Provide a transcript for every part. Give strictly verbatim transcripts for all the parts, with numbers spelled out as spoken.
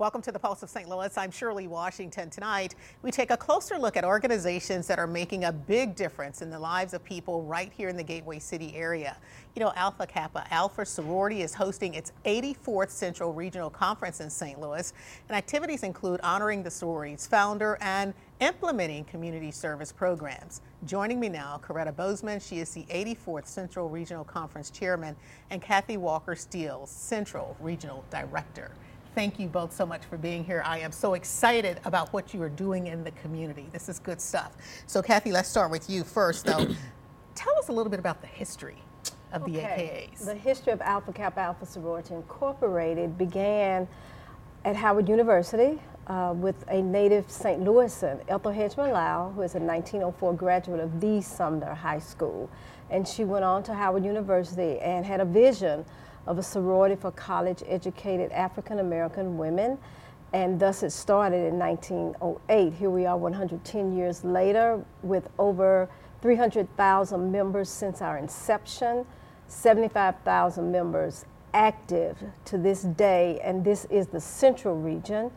Welcome to the Pulse of Saint Louis. I'm Shirley Washington. Tonight, we take a closer look at organizations that are making a big difference in the lives of people right here in the Gateway City area. You know, Alpha Kappa Alpha Sorority is hosting its eighty-fourth Central Regional Conference in Saint Louis, and activities include honoring the sorority's founder and implementing community service programs. Joining me now, Coretta Bozeman. She is the eighty-fourth Central Regional Conference Chairman, and Kathy Walker Steele, Central Regional Director. Thank you both so much for being here. I am so excited about what you are doing in the community. This is good stuff. So, Kathy, let's start with you first, though. Tell us a little bit about the history of the okay. A K As. The history of Alpha Kappa Alpha Sorority Incorporated began at Howard University uh, with a native Saint Louisan, Ethel Hedgeman Lyle, who is a nineteen oh four graduate of the Sumner High School. And she went on to Howard University and had a vision of a sorority for college-educated African-American women, and thus it started in nineteen oh eight. Here we are one hundred ten years later with over three hundred thousand members since our inception, seventy-five thousand members active to this day, and this is the central region,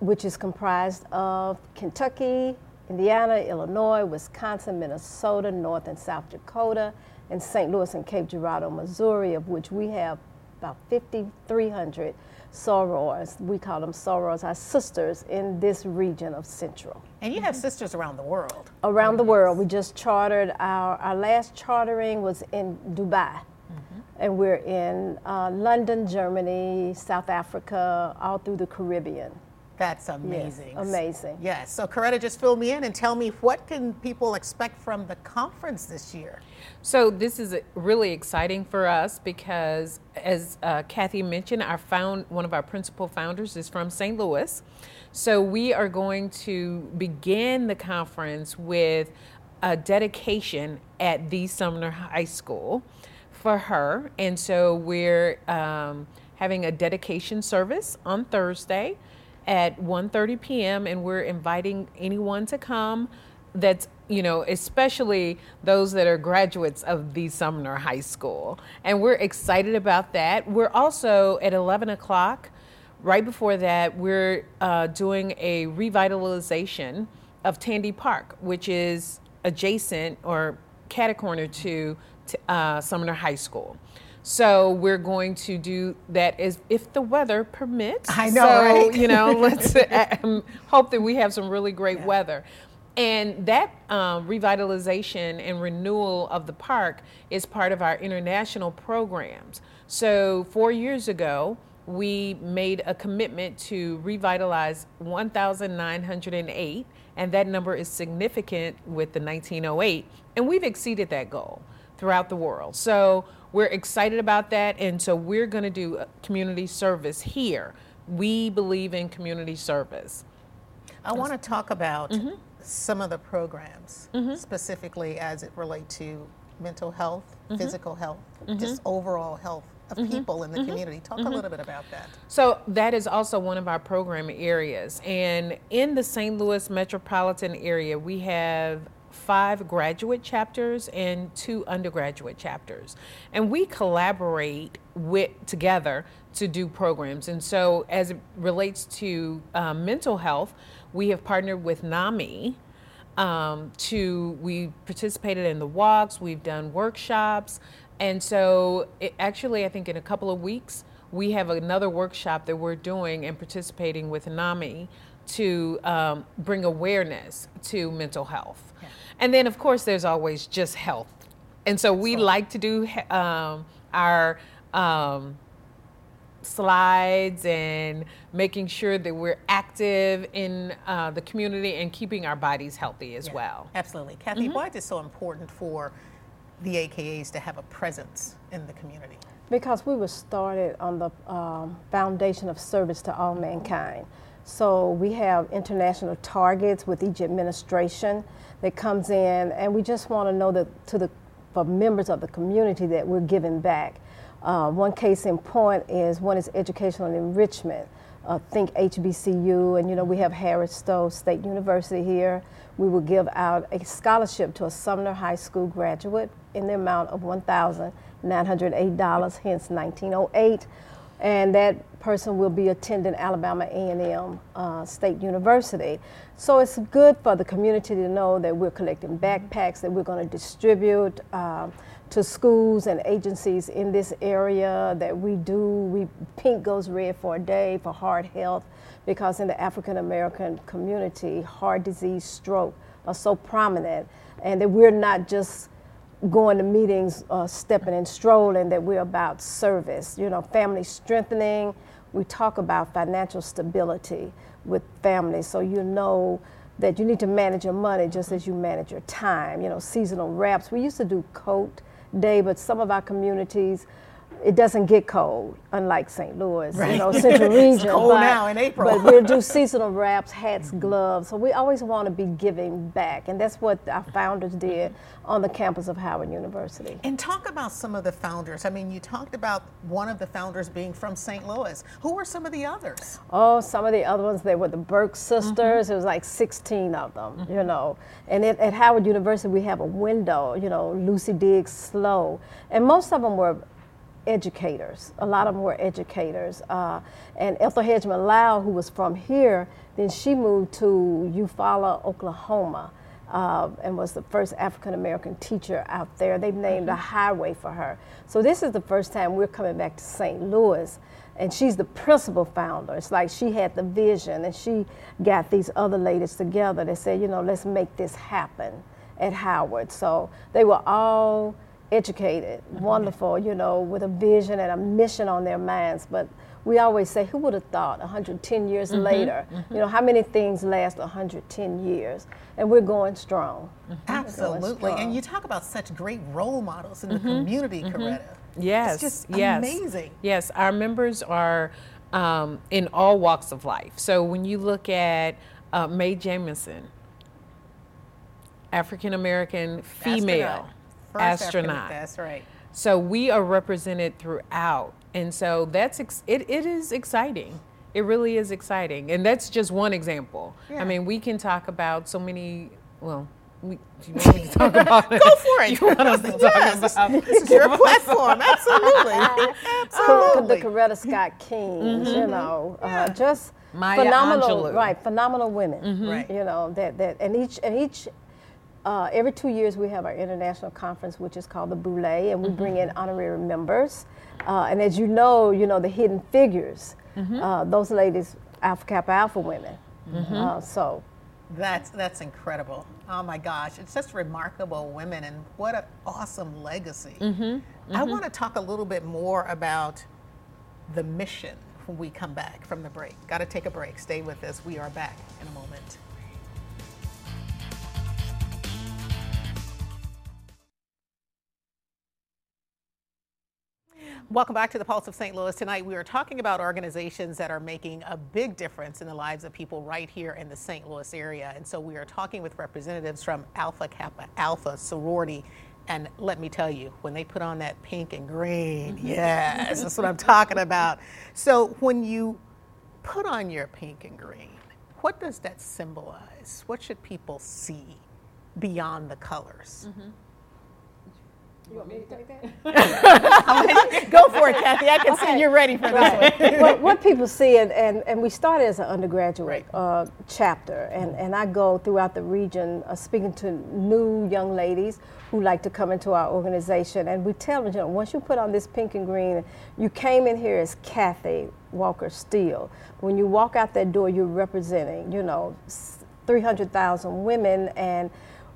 which is comprised of Kentucky, Indiana, Illinois, Wisconsin, Minnesota, North and South Dakota, in Saint Louis and Cape Girardeau, Missouri, of which we have about fifty-three hundred sorors. We call them sorors, our sisters in this region of Central. And you have sisters around the world. Around the world. We just chartered, our, our last chartering was in Dubai. Mm-hmm. And we're in uh, London, Germany, South Africa, all through the Caribbean. That's amazing. Yes, amazing. Yes. So Coretta, just fill me in and tell me, what can people expect from the conference this year? So this is really exciting for us because, as uh, Kathy mentioned, our found one of our principal founders is from Saint Louis. So we are going to begin the conference with a dedication at the Sumner High School for her. And so we're um, having a dedication service on Thursday at one thirty p.m. and we're inviting anyone to come that's, you know, especially those that are graduates of the Sumner High School. And we're excited about that. We're also at eleven o'clock, right before that, we're uh, doing a revitalization of Tandy Park, which is adjacent or catacorner to uh, Sumner High School. So we're going to do that as if the weather permits. I know, so, right? you know, let's um, hope that we have some really great yeah. weather. And that um, revitalization and renewal of the park is part of our international programs. So four years ago, we made a commitment to revitalize one thousand nine hundred eight, and that number is significant with the nineteen oh eight. And we've exceeded that goal throughout the world. So we're excited about that, and so we're going to do community service here. We believe in community service. I want to talk about mm-hmm. some of the programs, mm-hmm. specifically as it relates to mental health, mm-hmm. physical health, mm-hmm. just overall health of mm-hmm. people in the mm-hmm. community. Talk mm-hmm. a little bit about that. So that is also one of our program areas. And in the Saint Louis metropolitan area, we have five graduate chapters and two undergraduate chapters. And we collaborate with together to do programs. And so as it relates to uh, mental health, we have partnered with NAMI um, to, we participated in the walks, we've done workshops. And so it, actually, I think in a couple of weeks, we have another workshop that we're doing and participating with NAMI to um, bring awareness to mental health. Yeah. And then of course there's always just health. And so we so. like to do um, our um, slides and making sure that we're active in uh, the community and keeping our bodies healthy as yeah, well. Absolutely. Kathy, mm-hmm. why is it so important for the A K As to have a presence in the community? Because we were started on the um, foundation of service to all mankind. So we have international targets with each administration that comes in, and we just want to know that to the for members of the community that we're giving back. Uh, one case in point is one is educational enrichment. Uh, think H B C U, and you know we have Harris-Stowe State University here. We will give out a scholarship to a Sumner High School graduate in the amount of one thousand nine hundred eight dollars, hence nineteen oh eight, and that person will be attending Alabama A and M uh, State University. So it's good for the community to know that we're collecting backpacks that we're going to distribute uh, to schools and agencies in this area that we do. We pink goes red for a day for heart health, because in the African-American community, heart disease, stroke are so prominent, and that we're not just going to meetings, uh, stepping and strolling, that we're about service, you know, family strengthening. We talk about financial stability with families, so you know that you need to manage your money just as you manage your time. You know, seasonal wraps. We used to do coat day, but some of our communities, it doesn't get cold, unlike Saint Louis, right. You know, central region. It's cold but, now in April. But we'll do seasonal wraps, hats, gloves. So we always want to be giving back, and that's what our founders did on the campus of Howard University. And talk about some of the founders. I mean, you talked about one of the founders being from Saint Louis. Who were some of the others? Oh, some of the other ones, they were the Burke sisters. Mm-hmm. It was like sixteen of them, mm-hmm. you know. And it, at Howard University, we have a window, you know, Lucy Diggs Slowe. And most of them were educators. A lot of them were educators. Uh, and Ethel Hedgeman Lyle, who was from here, then she moved to Eufaula, Oklahoma, uh, and was the first African-American teacher out there. They've named mm-hmm. a highway for her. So this is the first time we're coming back to Saint Louis, and she's the principal founder. It's like she had the vision, and she got these other ladies together that said, you know, let's make this happen at Howard. So they were all educated, wonderful, you know, with a vision and a mission on their minds. But we always say, who would have thought one hundred ten years mm-hmm, later? Mm-hmm. You know, how many things last one hundred ten years? And we're going strong. Mm-hmm. Absolutely. Going strong. And you talk about such great role models in mm-hmm. the community, mm-hmm. Coretta. Yes. It's just yes. amazing. Yes. Our members are um, in all walks of life. So when you look at uh, Mae Jamison, African-American female. Astronaut. Astronaut. That's right. So we are represented throughout, and so that's ex- it. It is exciting. It really is exciting, and that's just one example. Yeah. I mean, we can talk about so many. Well, we do you want me to talk about it? Go for it. You want us to yes. talk about this is your platform. Absolutely, absolutely. The Coretta Scott King. Mm-hmm. You know, yeah. uh, just Maya phenomenal, Angelou. Right? Phenomenal women. Mm-hmm. Right. You know that that and each and each. Uh, every two years we have our international conference, which is called the Boule, and we mm-hmm. bring in honorary members. Uh, and as you know, you know the hidden figures, mm-hmm. uh, those ladies, Alpha Kappa Alpha women. Mm-hmm. Uh, so that's that's incredible. Oh my gosh, it's just remarkable women, and what an awesome legacy. Mm-hmm. Mm-hmm. I want to talk a little bit more about the mission when we come back from the break. Got to take a break. Stay with us. We are back in a moment. Welcome back to the Pulse of Saint Louis. Tonight we are talking about organizations that are making a big difference in the lives of people right here in the Saint Louis area. And so we are talking with representatives from Alpha Kappa Alpha sorority. And let me tell you, when they put on that pink and green, yes, that's what I'm talking about. So when you put on your pink and green, what does that symbolize? What should people see beyond the colors? Mm-hmm. You want me to take that? Go for it, Kathy. I can okay. see you're ready for that. Right. Well, what people see, and, and, and we started as an undergraduate right. uh, chapter, and, and I go throughout the region uh, speaking to new young ladies who like to come into our organization, and we tell them, you know, once you put on this pink and green, you came in here as Kathy Walker Steele. When you walk out that door, you're representing, you know, three hundred thousand women, and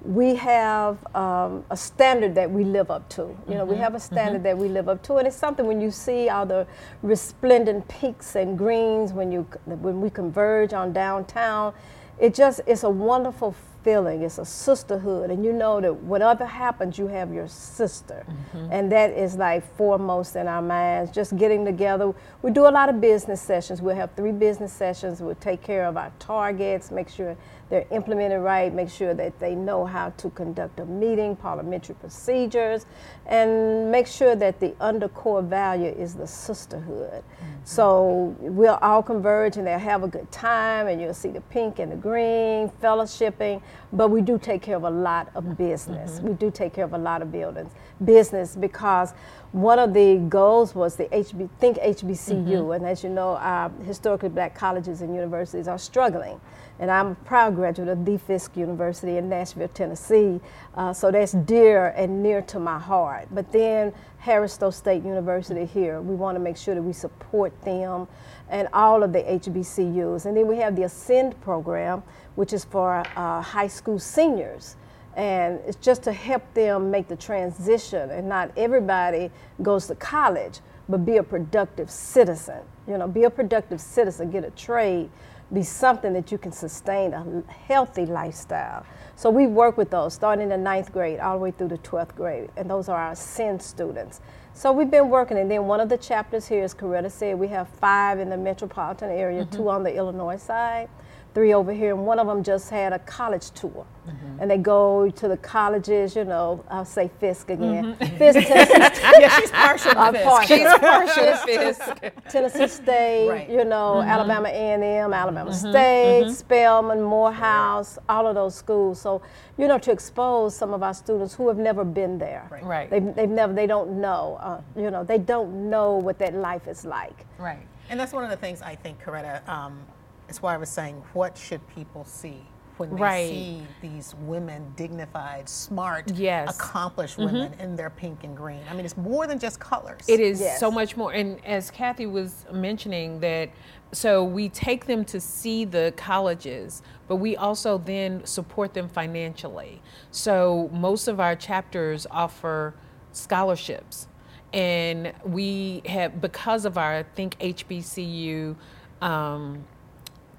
we have um, a standard that we live up to. You mm-hmm. know, we have a standard mm-hmm. that we live up to, and it's something when you see all the resplendent pinks and greens when you when we converge on downtown, it just it's a wonderful feeling. It's a sisterhood, and you know that whatever happens, you have your sister. Mm-hmm. And that is like foremost in our minds, just getting together. We do a lot of business sessions. We'll have three business sessions. We'll take care of our targets, make sure they're implemented right, make sure that they know how to conduct a meeting, parliamentary procedures, and make sure that the undercore value is the sisterhood. Mm-hmm. So we'll all converge, and they'll have a good time, and you'll see the pink and the green, fellowshipping, but we do take care of a lot of business. Mm-hmm. We do take care of a lot of buildings, business, because one of the goals was the H B, Think H B C U, mm-hmm. and as you know, our historically black colleges and universities are struggling. And I'm a proud graduate of the Fisk University in Nashville, Tennessee, uh, so that's dear and near to my heart. But then Harris-Stowe State University here, we want to make sure that we support them and all of the H B C Us. And then we have the Ascend program, which is for uh, high school seniors. And it's just to help them make the transition, and not everybody goes to college, but be a productive citizen. You know, be a productive citizen, get a trade, be something that you can sustain a healthy lifestyle. So we work with those, starting in the ninth grade all the way through the twelfth grade, and those are our Ascend students. So we've been working, and then one of the chapters here, as Coretta said, we have five in the metropolitan area, mm-hmm. two on the Illinois side, three over here, and one of them just had a college tour. Mm-hmm. And they go to the colleges, you know, I'll say Fisk again. Mm-hmm. Fisk, Tennessee State. Yeah, she's partial to Fisk. Partial. She's partial to Fisk. Tennessee State, right. you know, mm-hmm. Alabama A and M, Alabama mm-hmm. State, mm-hmm. Spelman, Morehouse, right. all of those schools. So, you know, to expose some of our students who have never been there. Right. right. They've, they've never, they don't know, uh, you know, they don't know what that life is like. Right. And that's one of the things I think, Coretta, um, that's why I was saying, what should people see when they right. see these women, dignified, smart, yes. accomplished mm-hmm. women in their pink and green? I mean, it's more than just colors. It is yes. so much more. And as Kathy was mentioning that, so we take them to see the colleges, but we also then support them financially. So most of our chapters offer scholarships. And we have, because of our Think H B C U, um,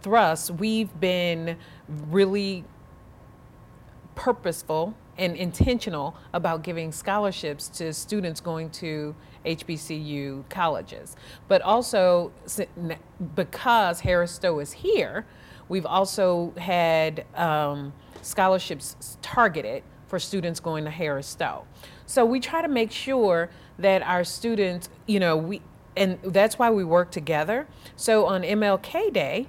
thrust, we've been really purposeful and intentional about giving scholarships to students going to H B C U colleges. But also, because Harris-Stowe is here, we've also had um, scholarships targeted for students going to Harris-Stowe. So we try to make sure that our students, you know, we, and that's why we work together. So on M L K Day,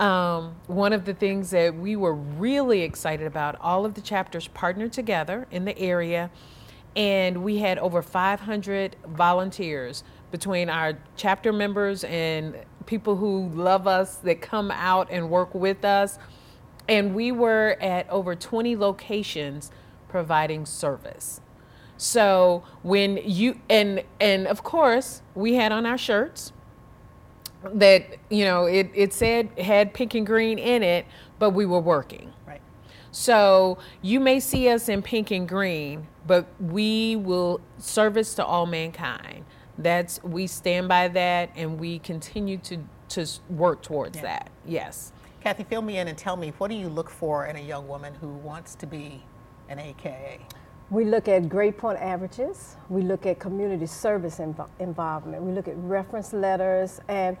Um, one of the things that we were really excited about, all of the chapters partnered together in the area, and we had over five hundred volunteers between our chapter members and people who love us that come out and work with us. And we were at over twenty locations providing service. So when you, and, and of course we had on our shirts that, you know, it, it said it had pink and green in it, but we were working. Right. So you may see us in pink and green, but we will service to all mankind. That's, we stand by that, and we continue to, to work towards yeah. that. Yes. Kathy, fill me in and tell me, what do you look for in a young woman who wants to be an A K A? We look at grade point averages, we look at community service inv- involvement, we look at reference letters, and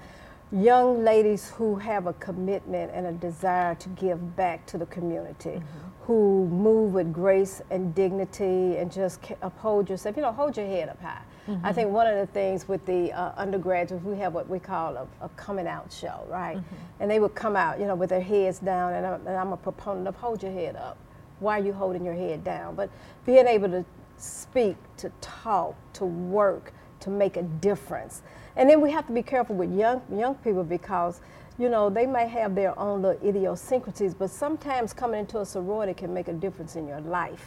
young ladies who have a commitment and a desire to give back to the community, mm-hmm. who move with grace and dignity and just uphold yourself, you know, hold your head up high. Mm-hmm. I think one of the things with the uh, undergraduates, we have what we call a, a coming out show, right? Mm-hmm. And they would come out, you know, with their heads down, and I'm, and I'm a proponent of hold your head up. Why are you holding your head down? But being able to speak, to talk, to work, to make a difference. And then we have to be careful with young young people, because, you know, they may have their own little idiosyncrasies, but sometimes coming into a sorority can make a difference in your life.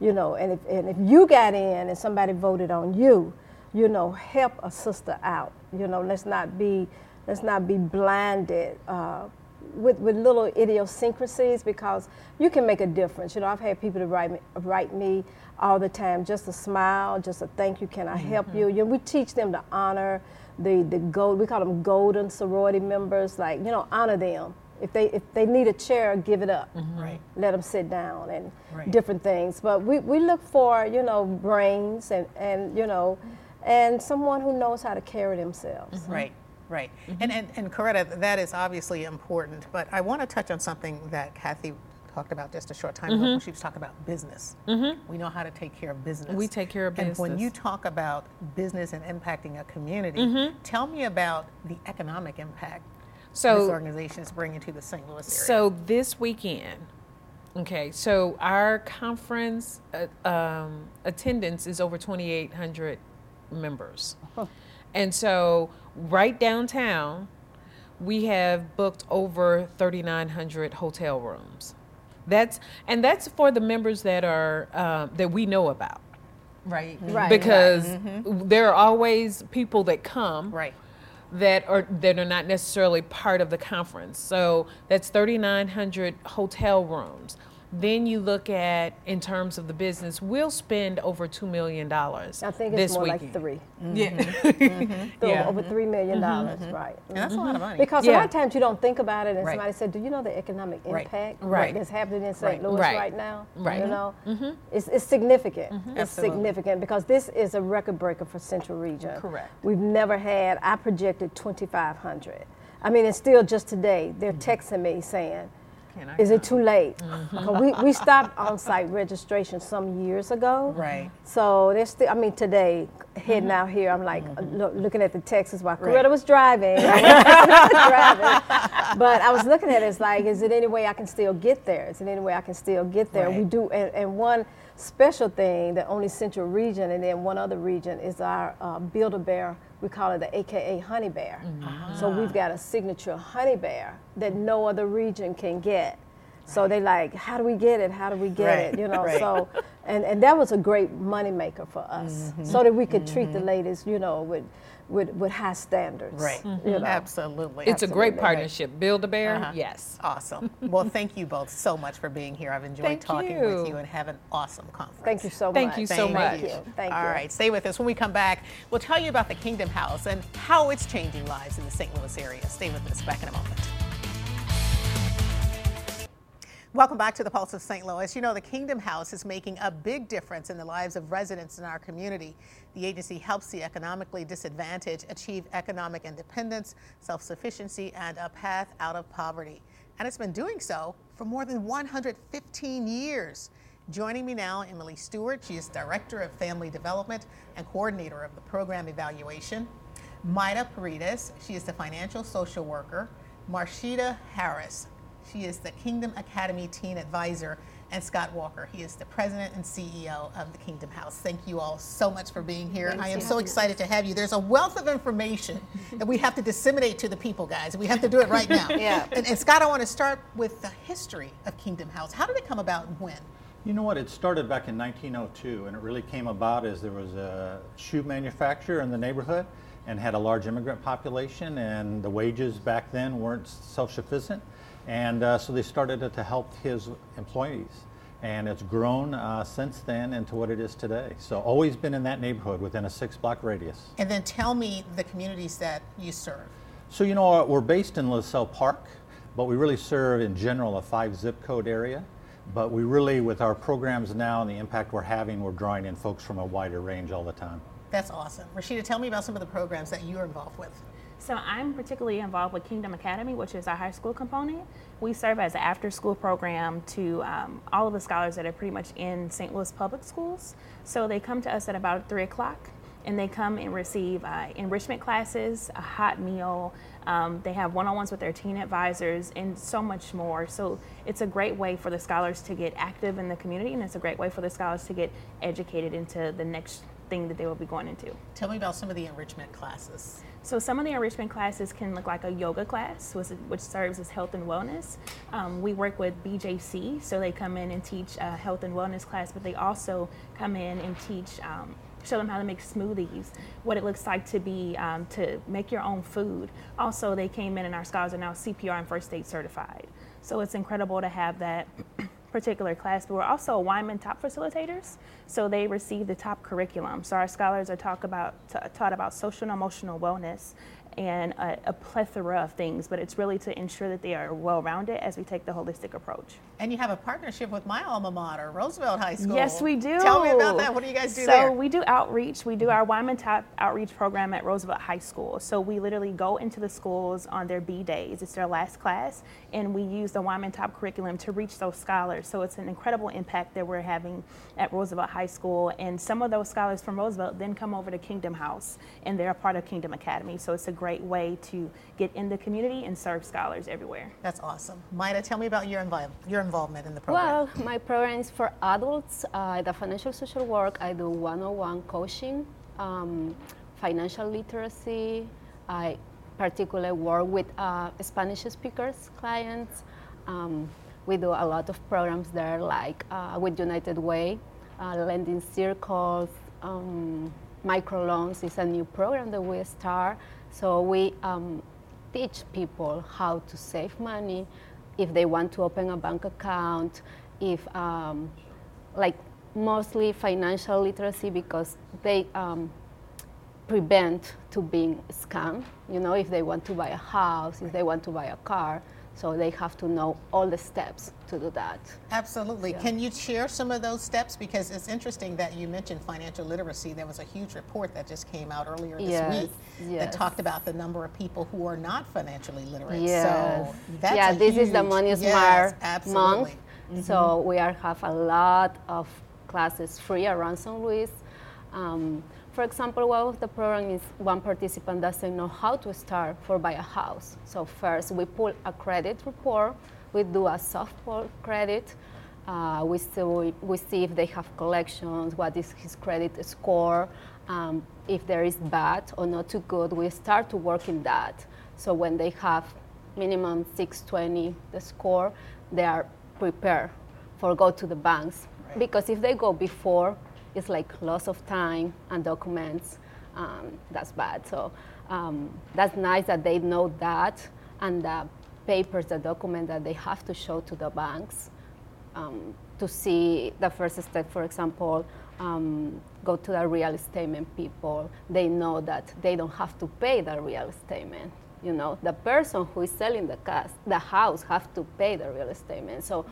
You know, and if, and if you got in and somebody voted on you, you know, help a sister out. You know, let's not be, let's not be blinded uh, With, with little idiosyncrasies, because you can make a difference. You know, I've had people to write me, write me all the time, just a smile, just a thank you, can I help mm-hmm. you? You know, we teach them to honor the, the gold, we call them golden sorority members, like, you know, honor them. if they if they need a chair, give it up. Mm-hmm. Right. Let them sit down and right. different things. But we, we look for, you know, brains and, and, you know, and someone who knows how to carry themselves. Mm-hmm. Right. Right. Mm-hmm. And, and and Coretta, that is obviously important, but I want to touch on something that Kathy talked about just a short time mm-hmm. ago when she was talking about business. Mm-hmm. We know how to take care of business. We take care of business. And when you talk about business and impacting a community, mm-hmm. tell me about the economic impact so, this organization is bringing to the Saint Louis area. So this weekend, okay, so our conference uh, um, attendance is over twenty-eight hundred members. Oh. And so right downtown, we have booked over thirty-nine hundred hotel rooms. That's and that's for the members that are uh, that we know about, right? Right. Because right. Mm-hmm. there are always people that come, right? That are that are not necessarily part of the conference. So that's thirty-nine hundred hotel rooms. Then you look at in terms of the business, we'll spend over two million dollars. I think it's this more weekend. Like three. Mm-hmm. Yeah. Mm-hmm. So yeah, over three million dollars, mm-hmm. right? Mm-hmm. And that's a lot of money. Because yeah. a lot of times you don't think about it, and right. somebody said, "Do you know the economic impact right. that's happening in Saint Right. Louis right. right now? Right. You know, mm-hmm. it's it's significant. Mm-hmm. It's Absolutely. significant because this is a record breaker for Central Region. Correct. We've never had. I projected twenty-five hundred. I mean, and still just today, they're mm-hmm. texting me saying, is it too late? Mm-hmm. we, we stopped on-site registration some years ago. Right. So there's still, I mean, today, heading mm-hmm. out here, I'm like, mm-hmm. look, looking at the Texas while Coretta right. was driving. driving. But I was looking at it, it's like, is it any way I can still get there? Is it any way I can still get there? Right. We do, and, and one special thing, the only Central Region, and then one other region, is our uh, Build-A-Bear. We call it the A K A Honey Bear. Mm-hmm. So we've got a signature honey bear that no other region can get. Right. So they like, how do we get it? How do we get right. it? You know, right. so, and, and that was a great money maker for us mm-hmm. so that we could mm-hmm. treat the ladies, you know, with with, with high standards. Right, mm-hmm. you know? Absolutely. It's Absolutely. a great partnership. Build-A-Bear, uh-huh. yes. Awesome. Well, thank you both so much for being here. I've enjoyed thank talking you. with you and have an awesome conference. Thank you so much. Thank you so thank much. You. Thank you. Thank All you. right, stay with us. When we come back, we'll tell you about the Kingdom House and how it's changing lives in the Saint Louis area. Stay with us. Back in a moment. Welcome back to the Pulse of Saint Louis. You know, the Kingdom House is making a big difference in the lives of residents in our community. The agency helps the economically disadvantaged achieve economic independence, self-sufficiency, and a path out of poverty. And it's been doing so for more than one hundred fifteen years. Joining me now, Emily Stewart. She is Director of Family Development and Coordinator of the Program Evaluation. Mayda Paredes, she is the Financial Social Worker. Rashida Harris, she is the Kingdom Academy Teen Advisor, and Scott Walker, he is the President and C E O of the Kingdom House. Thank you all so much for being here. Thanks, I am so excited to have you. There's a wealth of information that we have to disseminate to the people, guys. We have to do it right now. Yeah. And, and Scott, I want to start with the history of Kingdom House. How did it come about and when? You know what, it started back in nineteen oh two, and it really came about as there was a shoe manufacturer in the neighborhood and had a large immigrant population, and the wages back then weren't self-sufficient. And uh, so they started it to help his employees. And it's grown uh, since then into what it is today. So always been in that neighborhood within a six block radius. And then tell me the communities that you serve. So, you know, we're based in LaSalle Park, but we really serve in general a five zip code area. But we really, with our programs now and the impact we're having, we're drawing in folks from a wider range all the time. That's awesome. Rashida, tell me about some of the programs that you're involved with. So I'm particularly involved with Kingdom Academy, which is our high school component. We serve as an after-school program to um, all of the scholars that are pretty much in Saint Louis public schools. So they come to us at about three o'clock, and they come and receive uh, enrichment classes, a hot meal. Um, they have one-on-ones with their teen advisors and so much more. So it's a great way for the scholars to get active in the community, and it's a great way for the scholars to get educated into the next thing that they will be going into. Tell me about some of the enrichment classes. So some of the enrichment classes can look like a yoga class, which serves as health and wellness. Um, we work with B J C, so they come in and teach a health and wellness class, but they also come in and teach, um, show them how to make smoothies, what it looks like to be um, to make your own food. Also, they came in and our scholars are now C P R and first aid certified. So it's incredible to have that particular class, but we're also Wyman Top facilitators, so they receive the top curriculum. So our scholars are talk about, t- taught about social and emotional wellness, and a, a plethora of things, but it's really to ensure that they are well-rounded as we take the holistic approach. And you have a partnership with my alma mater, Roosevelt High School. Yes, we do. Tell me about that. What do you guys do so there? So we do outreach. We do our Wyman Top outreach program at Roosevelt High School. So we literally go into the schools on their B days. It's their last class, and we use the Wyman Top curriculum to reach those scholars. So it's an incredible impact that we're having at Roosevelt High School, and some of those scholars from Roosevelt then come over to Kingdom House, and they're a part of Kingdom Academy. So it's a great way to get in the community and serve scholars everywhere. That's awesome. Mayda, tell me about your, invi- your involvement in the program. Well, my program is for adults. Uh, the financial social work, I do one-on-one coaching, um, financial literacy. I particularly work with uh, Spanish speakers clients. Um, we do a lot of programs there, like uh, with United Way, uh, lending circles, um, microloans is a new program that we start. So we um, teach people how to save money, if they want to open a bank account, if um, like mostly financial literacy, because they um, prevent to being scammed. You know, if they want to buy a house, if they want to buy a car, so they have to know all the steps to do that. Absolutely. Yeah. Can you share some of those steps? Because it's interesting that you mentioned financial literacy. There was a huge report that just came out earlier this yes, week yes. that talked about the number of people who are not financially literate. Yes. So that's yeah, a this huge, is the Money Smart yes, month. Mm-hmm. So we are, have a lot of classes free around Saint Louis. Um, For example, one of the programs is one participant doesn't know how to start for buy a house. So first we pull a credit report, we do a soft pull credit, uh, we, see, we, we see if they have collections, what is his credit score, um, if there is bad or not too good, we start to work in that. So when they have minimum six twenty the score, they are prepared for go to the banks. Right. Because if they go before, it's like loss of time and documents. Um, that's bad. So um, that's nice that they know that, and the papers, the document that they have to show to the banks um, to see the first step. For example, um, go to the real estate people. They know that they don't have to pay the real estate. You know, the person who is selling the house, the house, have to pay the real estate. So.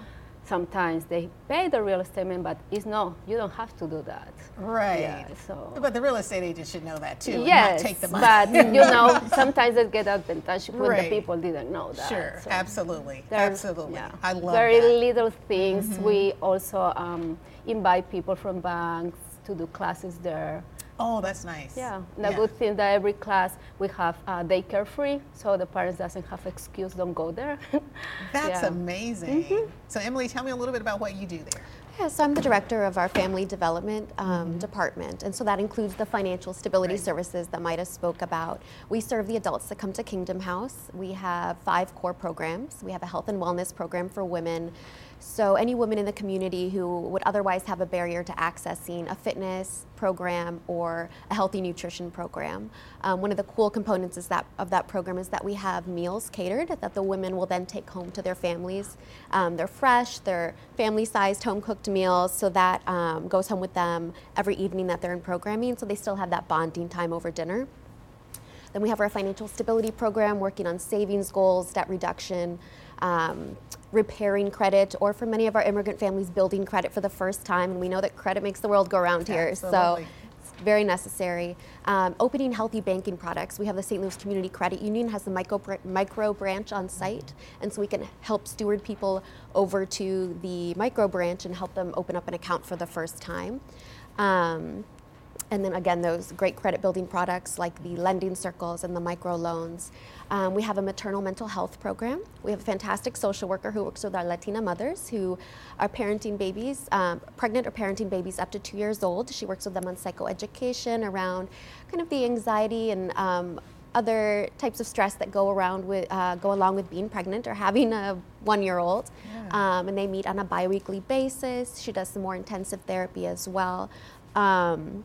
Sometimes they pay the real estate, but it's no, you don't have to do that. Right. Yeah, so. But the real estate agent should know that too. Yes, and not take the money. But you know, sometimes they get advantage when right. the people didn't know that. Sure, so absolutely, absolutely. Yeah, I love very that. Very little things. Mm-hmm. We also um, invite people from banks to do classes there. Oh, that's nice. Yeah, the yeah. good thing that every class we have uh, daycare free, so the parents doesn't have excuse, don't go there. That's yeah. amazing. Mm-hmm. So Emily, tell me a little bit about what you do there. Yeah, so I'm the director of our family development um, mm-hmm. department, and so that includes the financial stability right. services that Mayda spoke about. We serve the adults that come to Kingdom House. We have five core programs. We have a health and wellness program for women. So any woman in the community who would otherwise have a barrier to accessing a fitness program or a healthy nutrition program. Um, one of the cool components is that of that program is that we have meals catered that the women will then take home to their families. Um, they're fresh, they're family-sized, home-cooked meals, so that um, goes home with them every evening that they're in programming, so they still have that bonding time over dinner. Then we have our financial stability program working on savings goals, debt reduction, um, repairing credit, or for many of our immigrant families, building credit for the first time. And we know that credit makes the world go round here. Absolutely. So it's very necessary. Um, opening healthy banking products. We have the Saint Louis Community Credit Union has the micro, micro branch on site. And so we can help steward people over to the micro branch and help them open up an account for the first time. Um, And then again, those great credit building products like the lending circles and the micro loans. Um, we have a maternal mental health program. We have a fantastic social worker who works with our Latina mothers who are parenting babies, um, pregnant or parenting babies up to two years old. She works with them on psychoeducation around kind of the anxiety and um, other types of stress that go around with uh, go along with being pregnant or having a one-year-old. Yeah. Um, and they meet on a biweekly basis. She does some more intensive therapy as well. Um,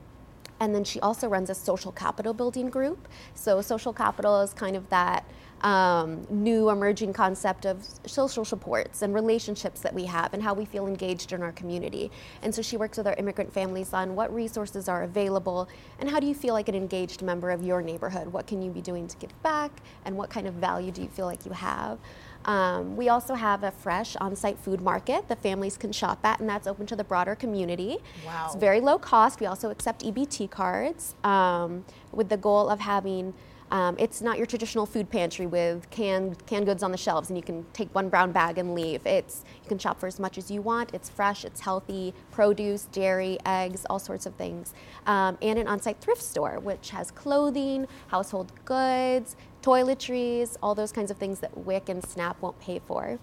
And then she also runs a social capital building group. So social capital is kind of that um, new emerging concept of social supports and relationships that we have and how we feel engaged in our community. And so she works with our immigrant families on what resources are available and how do you feel like an engaged member of your neighborhood? What can you be doing to give back and what kind of value do you feel like you have? Um, we also have a fresh on-site food market that families can shop at, and that's open to the broader community. Wow. It's very low cost. We also accept E B T cards um, with the goal of having, um, it's not your traditional food pantry with canned, canned goods on the shelves, and you can take one brown bag and leave. It's you can shop for as much as you want. It's fresh, it's healthy, produce, dairy, eggs, all sorts of things. Um, and an on-site thrift store, which has clothing, household goods, toiletries, all those kinds of things that W I C and SNAP won't pay for.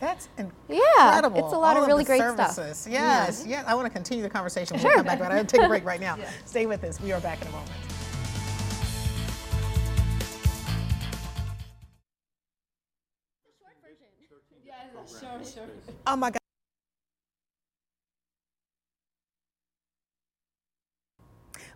That's incredible. Yeah, it's a lot all of really of great services. Stuff. Yes, yeah. yes. I want to continue the conversation. Sure. We'll come back to it. I'm going to take a break right now. Yeah. Stay with us. We are back in a moment. Sure, sure. Oh my God.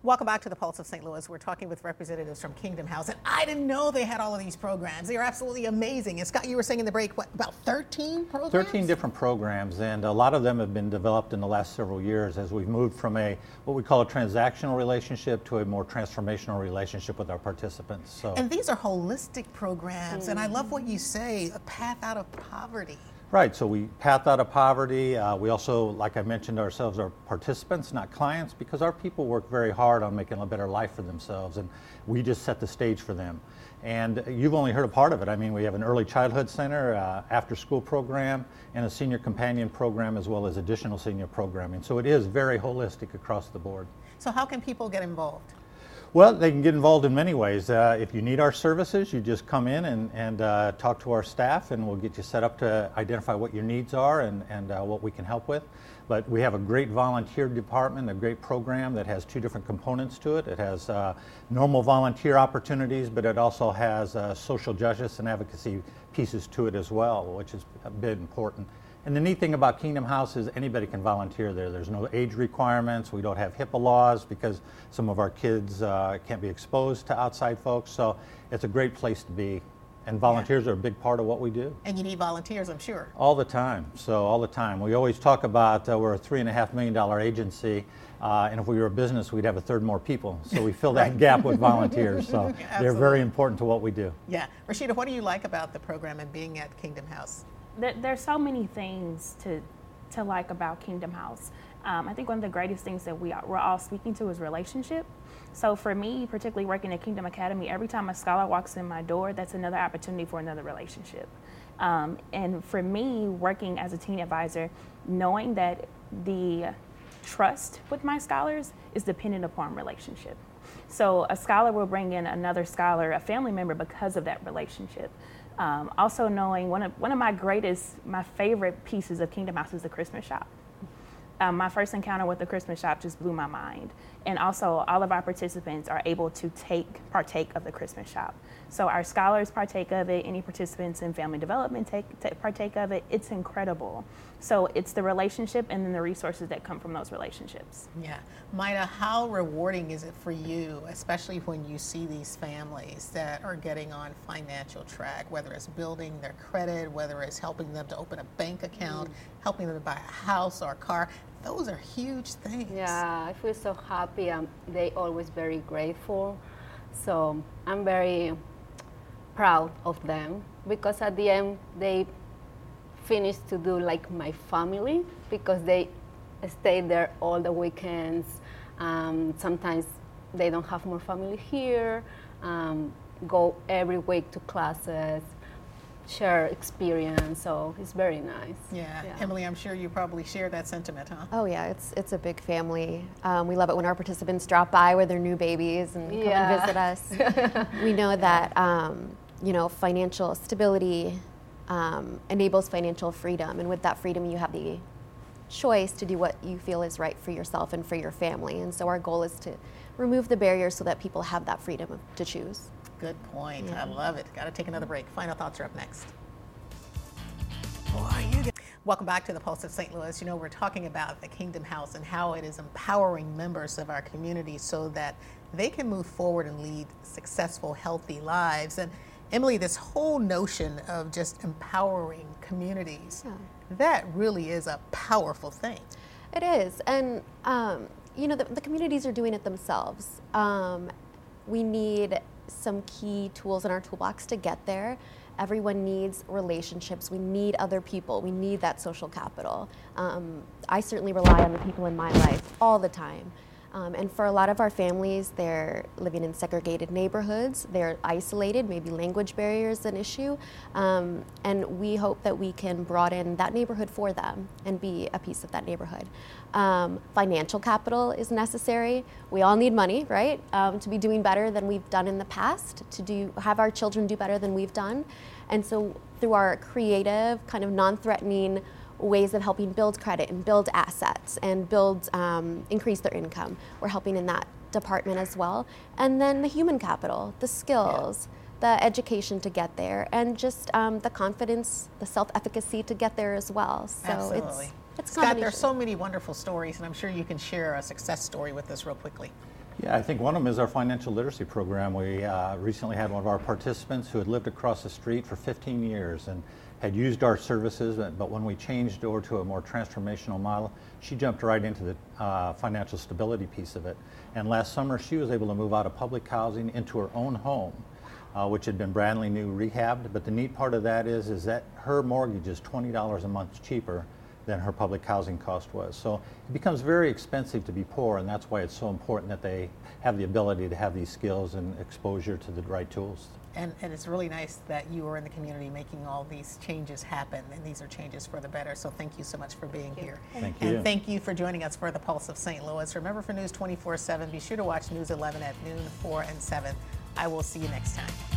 Welcome back to the Pulse of Saint Louis. We're talking with representatives from Kingdom House, and I didn't know they had all of these programs. They are absolutely amazing. And Scott, you were saying in the break, what, about thirteen programs? thirteen different programs, and a lot of them have been developed in the last several years as we've moved from a, what we call a transactional relationship to a more transformational relationship with our participants. So. And these are holistic programs, and I love what you say, a path out of poverty. Right, so we path out of poverty. Uh, we also, like I mentioned ourselves, are participants, not clients, because our people work very hard on making a better life for themselves, and we just set the stage for them. And you've only heard a part of it. I mean, we have an early childhood center, uh, after-school program, and a senior companion program, as well as additional senior programming. So it is very holistic across the board. So how can people get involved? Well, they can get involved in many ways. Uh, if you need our services, you just come in and, and uh, talk to our staff, and we'll get you set up to identify what your needs are and, and uh, what we can help with. But we have a great volunteer department, a great program that has two different components to it. It has uh, normal volunteer opportunities, but it also has uh, social justice and advocacy pieces to it as well, which has been important. And the neat thing about Kingdom House is anybody can volunteer there. There's no age requirements. We don't have HIPAA laws because some of our kids uh, can't be exposed to outside folks. So it's a great place to be. And volunteers yeah. are a big part of what we do. And you need volunteers, I'm sure. All the time. So all the time. We always talk about uh, we're a three and a half million dollar agency. Uh, and if we were a business, we'd have a third more people. So we fill that gap with volunteers. So they're very important to what we do. Yeah. Rashida, what do you like about the program and being at Kingdom House? There's so many things to to like about Kingdom House. Um, I think one of the greatest things that we are, we're all speaking to is relationship. So for me, particularly working at Kingdom Academy, every time a scholar walks in my door, that's another opportunity for another relationship. Um, and for me, working as a teen advisor, knowing that the trust with my scholars is dependent upon relationship. So a scholar will bring in another scholar, a family member, because of that relationship. Um, also knowing one of one of my greatest, my favorite pieces of Kingdom House is the Christmas shop. Um, my first encounter with the Christmas shop just blew my mind. And also all of our participants are able to take, partake of the Christmas shop. So our scholars partake of it, any participants in family development take, take partake of it. It's incredible. So it's the relationship and then the resources that come from those relationships. Yeah. Mayda, how rewarding is it for you, especially when you see these families that are getting on financial track, whether it's building their credit, whether it's helping them to open a bank account, mm-hmm. helping them to buy a house or a car? Those are huge things. Yeah, I feel so happy. Um, they always very grateful. So I'm very proud of them because at the end they finished to do like my family because they stay there all the weekends. Um, sometimes they don't have more family here. Um, go every week to classes. Share experience, so it's very nice. Yeah. yeah, Emily, I'm sure you probably share that sentiment, huh? Oh yeah, it's it's a big family. Um, we love it when our participants drop by with their new babies and yeah. come and visit us. We know that um, you know financial stability um, enables financial freedom, and with that freedom, you have the choice to do what you feel is right for yourself and for your family. And so our goal is to remove the barriers so that people have that freedom to choose. Good point. Yeah. I love it. Got to take another break. Final thoughts are up next. Boy, you get- Welcome back to the Pulse of Saint Louis. You know, we're talking about the Kingdom House and how it is empowering members of our community so that they can move forward and lead successful, healthy lives. And Emily, this whole notion of just empowering communities, yeah. that really is a powerful thing. It is, and um, you know, the, the communities are doing it themselves. Um, we need some key tools in our toolbox to get there. Everyone needs relationships. We need other people. We need that social capital. Um, I certainly rely on the people in my life all the time. Um, and for a lot of our families, they're living in segregated neighborhoods. They're isolated. Maybe language barrier is an issue. Um, and we hope that we can broaden that neighborhood for them and be a piece of that neighborhood. Um, financial capital is necessary. We all need money, right, um, to be doing better than we've done in the past, to do have our children do better than we've done. And so through our creative, kind of non-threatening ways of helping build credit and build assets and build, um, increase their income. We're helping in that department as well. And then the human capital, the skills, yeah. the education to get there, and just um, the confidence, the self-efficacy to get there as well. So Absolutely. It's, it's Scott, there are so many wonderful stories, and I'm sure you can share a success story with us real quickly. Yeah, I think one of them is our financial literacy program. We uh, recently had one of our participants who had lived across the street for fifteen years and had used our services, but when we changed over to a more transformational model, she jumped right into the uh, financial stability piece of it. And last summer, she was able to move out of public housing into her own home, uh, which had been brand new rehabbed. But the neat part of that is, is that her mortgage is twenty dollars a month cheaper than her public housing cost was. So it becomes very expensive to be poor, and that's why it's so important that they have the ability to have these skills and exposure to the right tools. And, and it's really nice that you are in the community making all these changes happen, and these are changes for the better. So thank you so much for being here. Thank you. And thank you for joining us for the Pulse of Saint Louis. Remember, for News twenty-four seven, be sure to watch News eleven at noon, four and seven. I will see you next time.